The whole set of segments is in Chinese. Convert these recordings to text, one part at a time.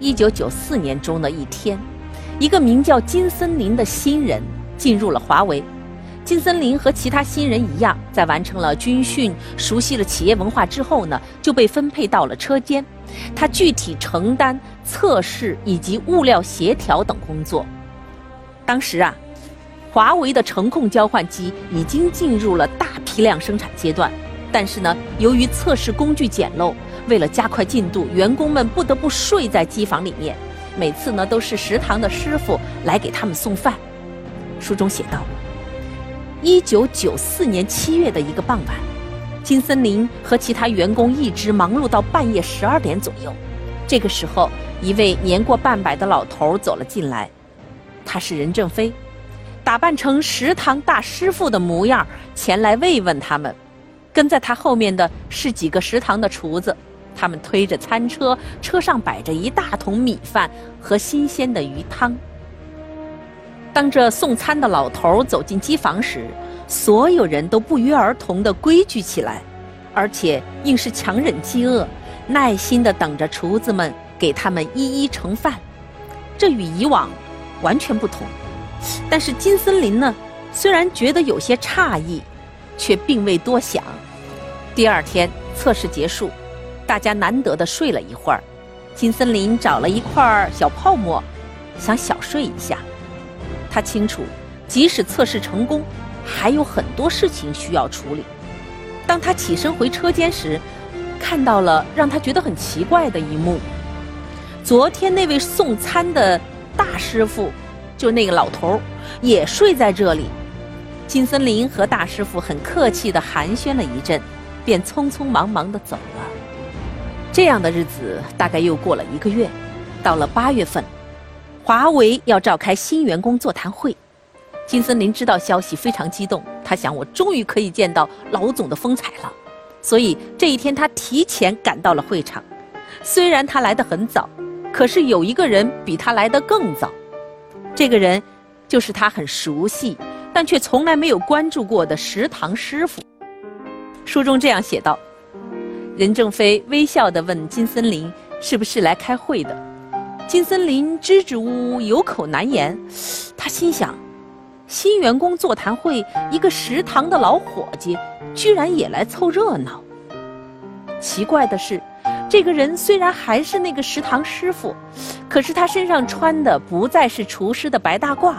1994年中的一天，一个名叫金森林的新人进入了华为。金森林和其他新人一样，在完成了军训、熟悉了企业文化之后呢，就被分配到了车间。他具体承担测试以及物料协调等工作。当时啊，华为的程控交换机已经进入了大批量生产阶段，但是呢，由于测试工具简陋，为了加快进度，员工们不得不睡在机房里面。每次呢，都是食堂的师傅来给他们送饭。书中写道，1994年7月的一个傍晚，金森林和其他员工一直忙碌到半夜12点左右。这个时候，一位年过半百的老头走了进来，他是任正非，打扮成食堂大师傅的模样前来慰问他们。跟在他后面的是几个食堂的厨子，他们推着餐车，车上摆着一大桶米饭和新鲜的鱼汤。当这送餐的老头走进机房时，所有人都不约而同地规矩起来，而且硬是强忍饥饿，耐心地等着厨子们给他们一一盛饭。这与以往完全不同。但是金森林呢，虽然觉得有些诧异，却并未多想。第二天测试结束，大家难得地睡了一会儿。金森林找了一块小泡沫，想小睡一下。他清楚，即使测试成功，还有很多事情需要处理。当他起身回车间时，看到了让他觉得很奇怪的一幕：昨天那位送餐的大师傅，就那个老头，也睡在这里。金森林和大师傅很客气地寒暄了一阵，便匆匆忙忙地走了。这样的日子大概又过了一个月，到了8月份。华为要召开新员工座谈会，金森林知道消息非常激动，他想我终于可以见到老总的风采了，所以这一天他提前赶到了会场。虽然他来得很早，可是有一个人比他来得更早，这个人就是他很熟悉但却从来没有关注过的食堂师傅。书中这样写道，任正非微笑地问金森林是不是来开会的。金森林支支吾吾，有口难言。他心想，新员工座谈会，一个食堂的老伙计居然也来凑热闹。奇怪的是，这个人虽然还是那个食堂师傅，可是他身上穿的不再是厨师的白大褂，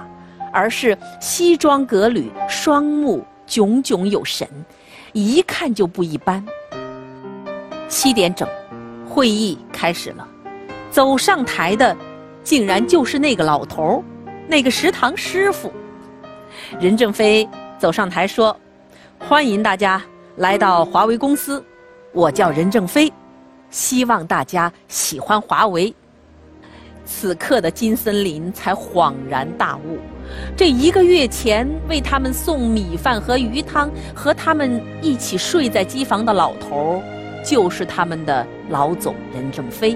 而是西装革履，双目炯炯有神，一看就不一般。7点整，会议开始了。走上台的竟然就是那个老头，那个食堂师傅。任正非走上台说，欢迎大家来到华为公司，我叫任正非，希望大家喜欢华为。此刻的金森林才恍然大悟，这一个月前为他们送米饭和鱼汤，和他们一起睡在机房的老头，就是他们的老总任正非。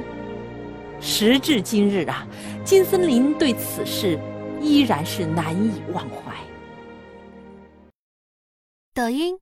时至今日啊，金森林对此事依然是难以忘怀。抖音。